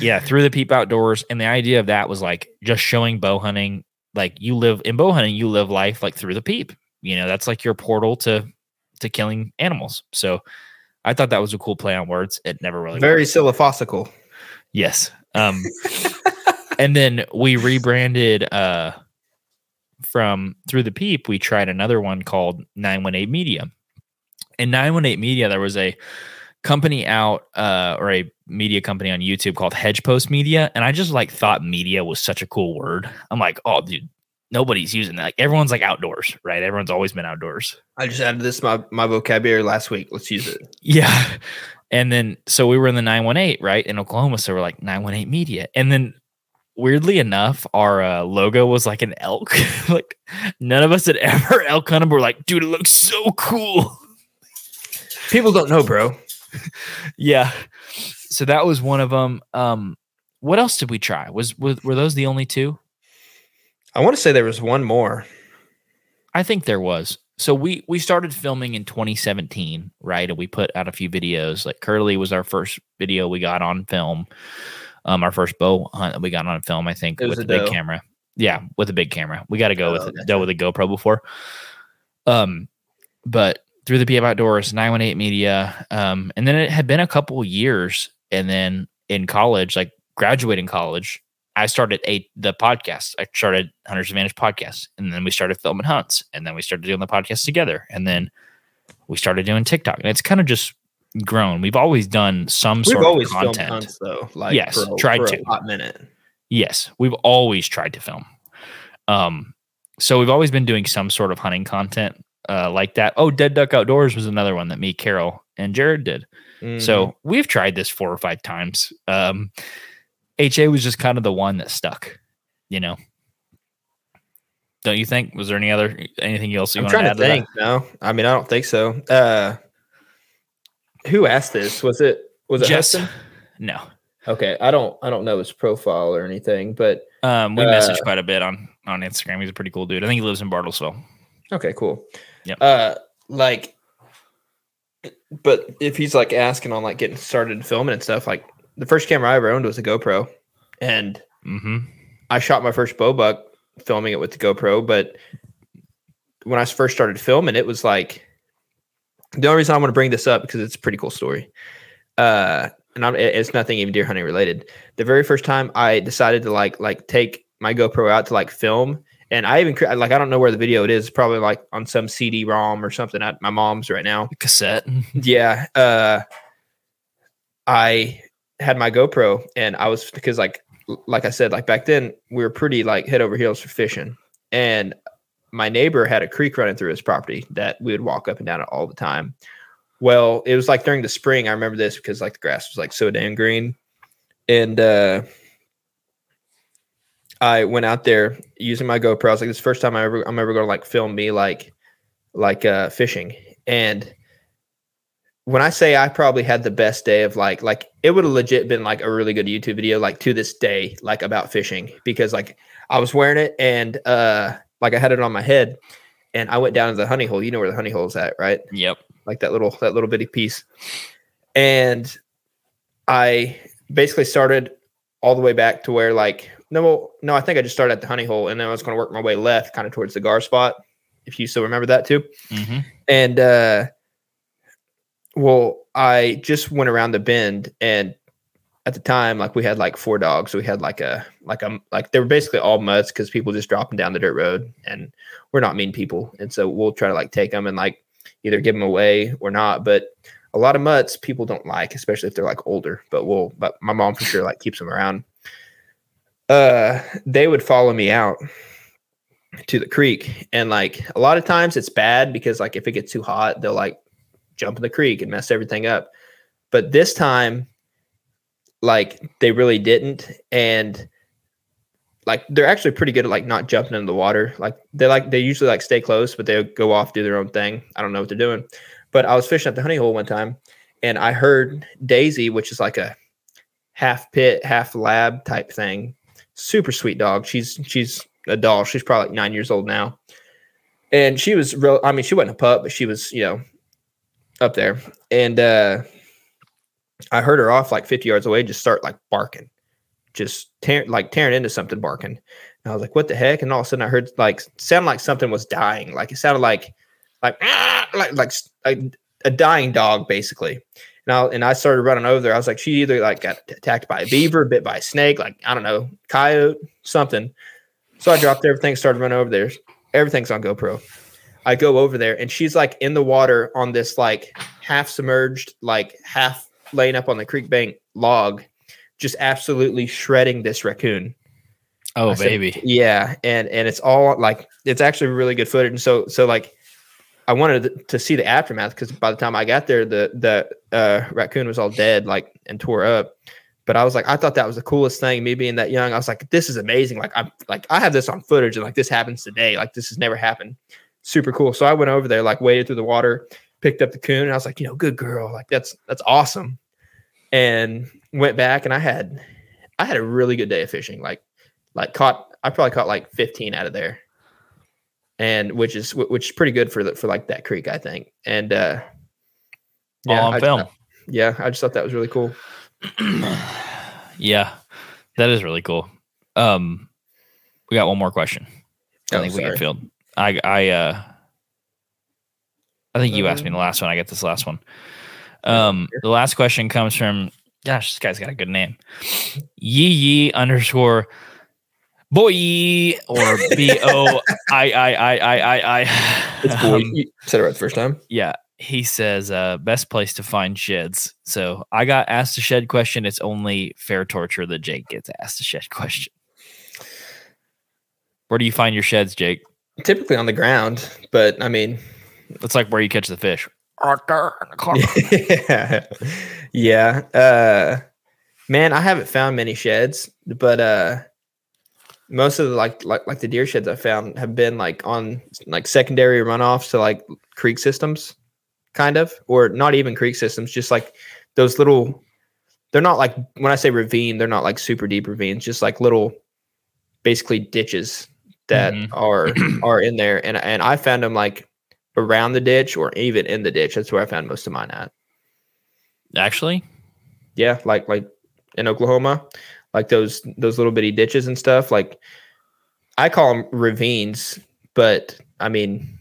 Yeah. Through the Peep Outdoors. And the idea of that was like just showing bow hunting. Like you live in bow hunting, you live life like through the peep, you know, that's like your portal to killing animals. So I thought that was a cool play on words. It never really very worked. Silliphosical. Yes. And then we rebranded from Through the Peep. We tried another one called 918 Media. And 918 Media, there was a company out or a media company on YouTube called Hedgepost Media. And I just like thought media was such a cool word. I'm like, oh, dude, nobody's using that. Like, everyone's like outdoors, right? Everyone's always been outdoors. I just added this to my vocabulary last week. Let's use it. Yeah. And then so we were in the 918, right, in Oklahoma. So we're like 918 Media. And then weirdly enough, our logo was like an elk. Like none of us had ever elk hunted. We're like, dude, it looks so cool. People don't know, bro. Yeah. So that was one of them. What else did we try? Were those the only two? I want to say there was one more. I think there was. So we started filming in 2017, right? And we put out a few videos. Like Curly was our first video we got on film. Our first bow hunt that we got on film, I think, with a big camera. Yeah, with a big camera. We got to go with a doe with a GoPro before. But Through the Peep Outdoors, 918 Media. And then it had been a couple years. And then in college, like graduating college, I started the podcast. I started Hunter's Advantage podcast. And then we started filming hunts. And then we started doing the podcast together. And then we started doing TikTok. And it's kind of just grown. We've always done some sort of content, hunts, though. Like, yes, tried for a hot minute. Yes, we've always tried to film. So we've always been doing some sort of hunting content like that. Oh, Dead Duck Outdoors was another one that me, Carol, and Jared did. So we've tried this 4 or 5 times. HA was just kind of the one that stuck, you know. Don't you think? Was there anything else you want to add? No, I mean, I don't think so. Who asked this? Was it Justin? No. Okay. I don't know his profile or anything, but we messaged quite a bit on Instagram. He's a pretty cool dude. I think he lives in Bartlesville. Okay, cool. Yeah. But if he's like asking on like getting started and filming and stuff, like the first camera I ever owned was a GoPro, and I shot my first bow buck filming it with the GoPro. But when I first started filming, it was like, the only reason I want to bring this up because it's a pretty cool story. It's nothing even deer hunting related. The very first time I decided to like take my GoPro out to like film, and I even like, I don't know where the video it is, probably like on some CD-ROM or something at my mom's right now. Cassette. Yeah. I had my GoPro, and I was, because like I said, like back then we were pretty like head over heels for fishing, and my neighbor had a creek running through his property that we would walk up and down it all the time. Well, it was like during the spring. I remember this because like the grass was like so damn green. And I went out there using my GoPro. I was like, this is the first time I'm ever going to like film me like fishing. And when I say I probably had the best day of like it would have legit been like a really good YouTube video, like to this day, like about fishing, because like I was wearing it and, like I had it on my head, and I went down to the honey hole. You know where the honey hole is at, right? Yep. Like that little bitty piece. And I basically started all the way back to where like, no, I think I just started at the honey hole, and then I was going to work my way left kind of towards the gar spot, if you still remember that too. And, well, I just went around the bend, and at the time, like we had like 4 dogs. We had like they were basically all mutts because people just drop them down the dirt road, and we're not mean people. And so we'll try to like take them and like either give them away or not. But a lot of mutts people don't like, especially if they're like older, but my mom for sure like keeps them around. They would follow me out to the creek. And like a lot of times it's bad because like if it gets too hot, they'll like jump in the creek and mess everything up. But this time, like they really didn't, and like they're actually pretty good at like not jumping into the water. They usually like stay close, but they'll go off, do their own thing. I don't know what they're doing. But I was fishing at the honey hole one time, and I heard Daisy, which is like a half pit, half lab type thing. Super sweet dog. She's a doll. She's probably like 9 years old now. And she was real. I mean, she wasn't a pup, but she was, you know, up there. And I heard her off like 50 yards away, just start like barking, just tearing into something, barking. And I was like, what the heck? And all of a sudden I heard like sound like something was dying. Like it sounded like a dying dog basically. And I started running over there. I was like, she either like got attacked by a beaver, bit by a snake, like, I don't know, coyote, something. So I dropped everything, started running over there. Everything's on GoPro. I go over there and she's like in the water on this like half submerged, like half laying up on the creek bank log, just absolutely shredding this raccoon. Oh, baby. Yeah. And it's all like, it's actually really good footage. And so like, I wanted to see the aftermath because by the time I got there, the raccoon was all dead, like, and tore up. But I was like, I thought that was the coolest thing. Me being that young, I was like, this is amazing. Like, I have this on footage, and like this happens today. Like, this has never happened. Super cool. So I went over there, like, waded through the water, picked up the coon, and I was like, you know, good girl. Like, that's awesome. And went back, and I had a really good day of fishing. I probably caught like 15 out of there. And which is pretty good for like that creek, I think. And yeah, all on film. I just thought that was really cool. Yeah, that is really cool. We got one more question. I think we can field. I think you asked me the last one. I got this last one. The last question comes from, gosh, this guy's got a good name. Yee-yee _ Boy, or B-O-I-I. It's Boy. You said it right the first time. Yeah. He says, best place to find sheds. So I got asked a shed question. It's only fair torture that Jake gets asked a shed question. Where do you find your sheds, Jake? Typically on the ground, but I mean. It's like where you catch the fish. Yeah. Yeah. Man, I haven't found many sheds, but most of the like the deer sheds I found have been like on like secondary runoffs to like creek systems, kind of, or not even creek systems, just like those little, they're not like, when I say ravine, they're not like super deep ravines, just like little basically ditches that are in there. And I found them like around the ditch or even in the ditch. That's where I found most of mine at. Actually? Yeah, like in Oklahoma. Like those little bitty ditches and stuff. Like I call them ravines, but I mean,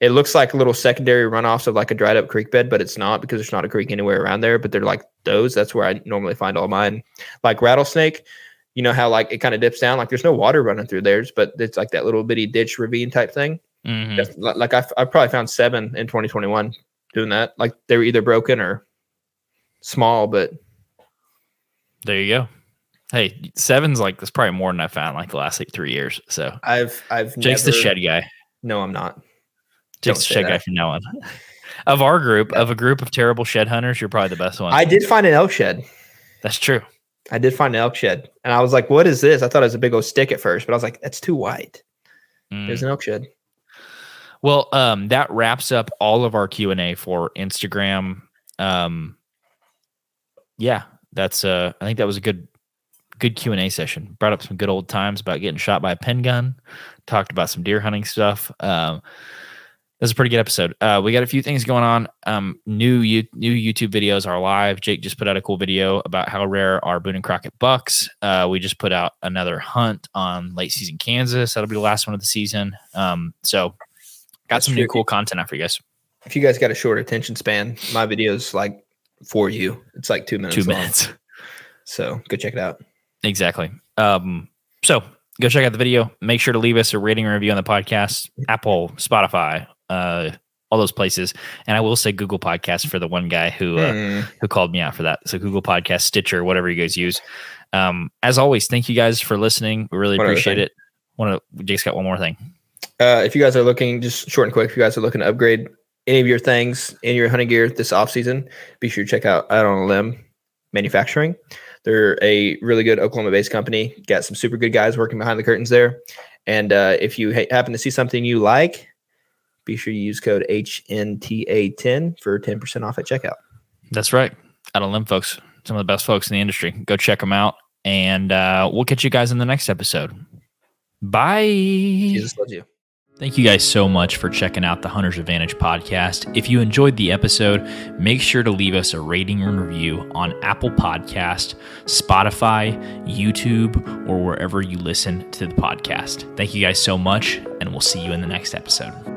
it looks like little secondary runoffs of like a dried up creek bed, but it's not, because there's not a creek anywhere around there, but they're like those. That's where I normally find all mine. Like Rattlesnake, you know how like it kind of dips down, like there's no water running through theirs, but it's like that little bitty ditch ravine type thing. Mm-hmm. Like I probably found 7 in 2021 doing that. Like they were either broken or small, but there you go. Hey, 7's like, that's probably more than I found like the last like 3 years. So I've Jake's never, the shed guy. No, I'm not. Jake's the shed guy from now on. Of our group, yeah. Of a group of terrible shed hunters, you're probably the best one. I did find an elk shed. That's true. I did find an elk shed, and I was like, "What is this?" I thought it was a big old stick at first, but I was like, "That's too white." It was an elk shed. Well, that wraps up all of our Q&A for Instagram. Yeah, that's. I think that was a good Q&A session. Brought up some good old times about getting shot by a pen gun, talked about some deer hunting stuff. This is a pretty good episode. We got a few things going on. New YouTube videos are live. Jake just put out a cool video about how rare our Boone and Crockett bucks. We just put out another hunt on late season Kansas. That'll be the last one of the season. So got That's some true. New cool content out for you guys. If you guys got a short attention span, my video's like for you. It's like 2 minutes. 2 minutes. Long. So go check it out. Exactly. So go check out the video. Make sure to leave us a rating and review on the podcast, Apple, Spotify, all those places. And I will say Google Podcasts for the one guy who called me out for that. So Google Podcasts, Stitcher, whatever you guys use. As always, thank you guys for listening. We really appreciate it. Jake's got one more thing. If you guys are looking, just short and quick, if you guys are looking to upgrade any of your things in your hunting gear this off season, be sure to check out Out on a Limb Manufacturing. They're a really good Oklahoma-based company. Got some super good guys working behind the curtains there. And if you happen to see something you like, be sure you use code HNTA10 for 10% off at checkout. That's right. Out on a Limb, folks. some of the best folks in the industry. Go check them out. And we'll catch you guys in the next episode. Bye. Jesus loves you. Thank you guys so much for checking out the Hunter's Advantage podcast. If you enjoyed the episode, make sure to leave us a rating and review on Apple Podcast, Spotify, YouTube, or wherever you listen to the podcast. Thank you guys so much, and we'll see you in the next episode.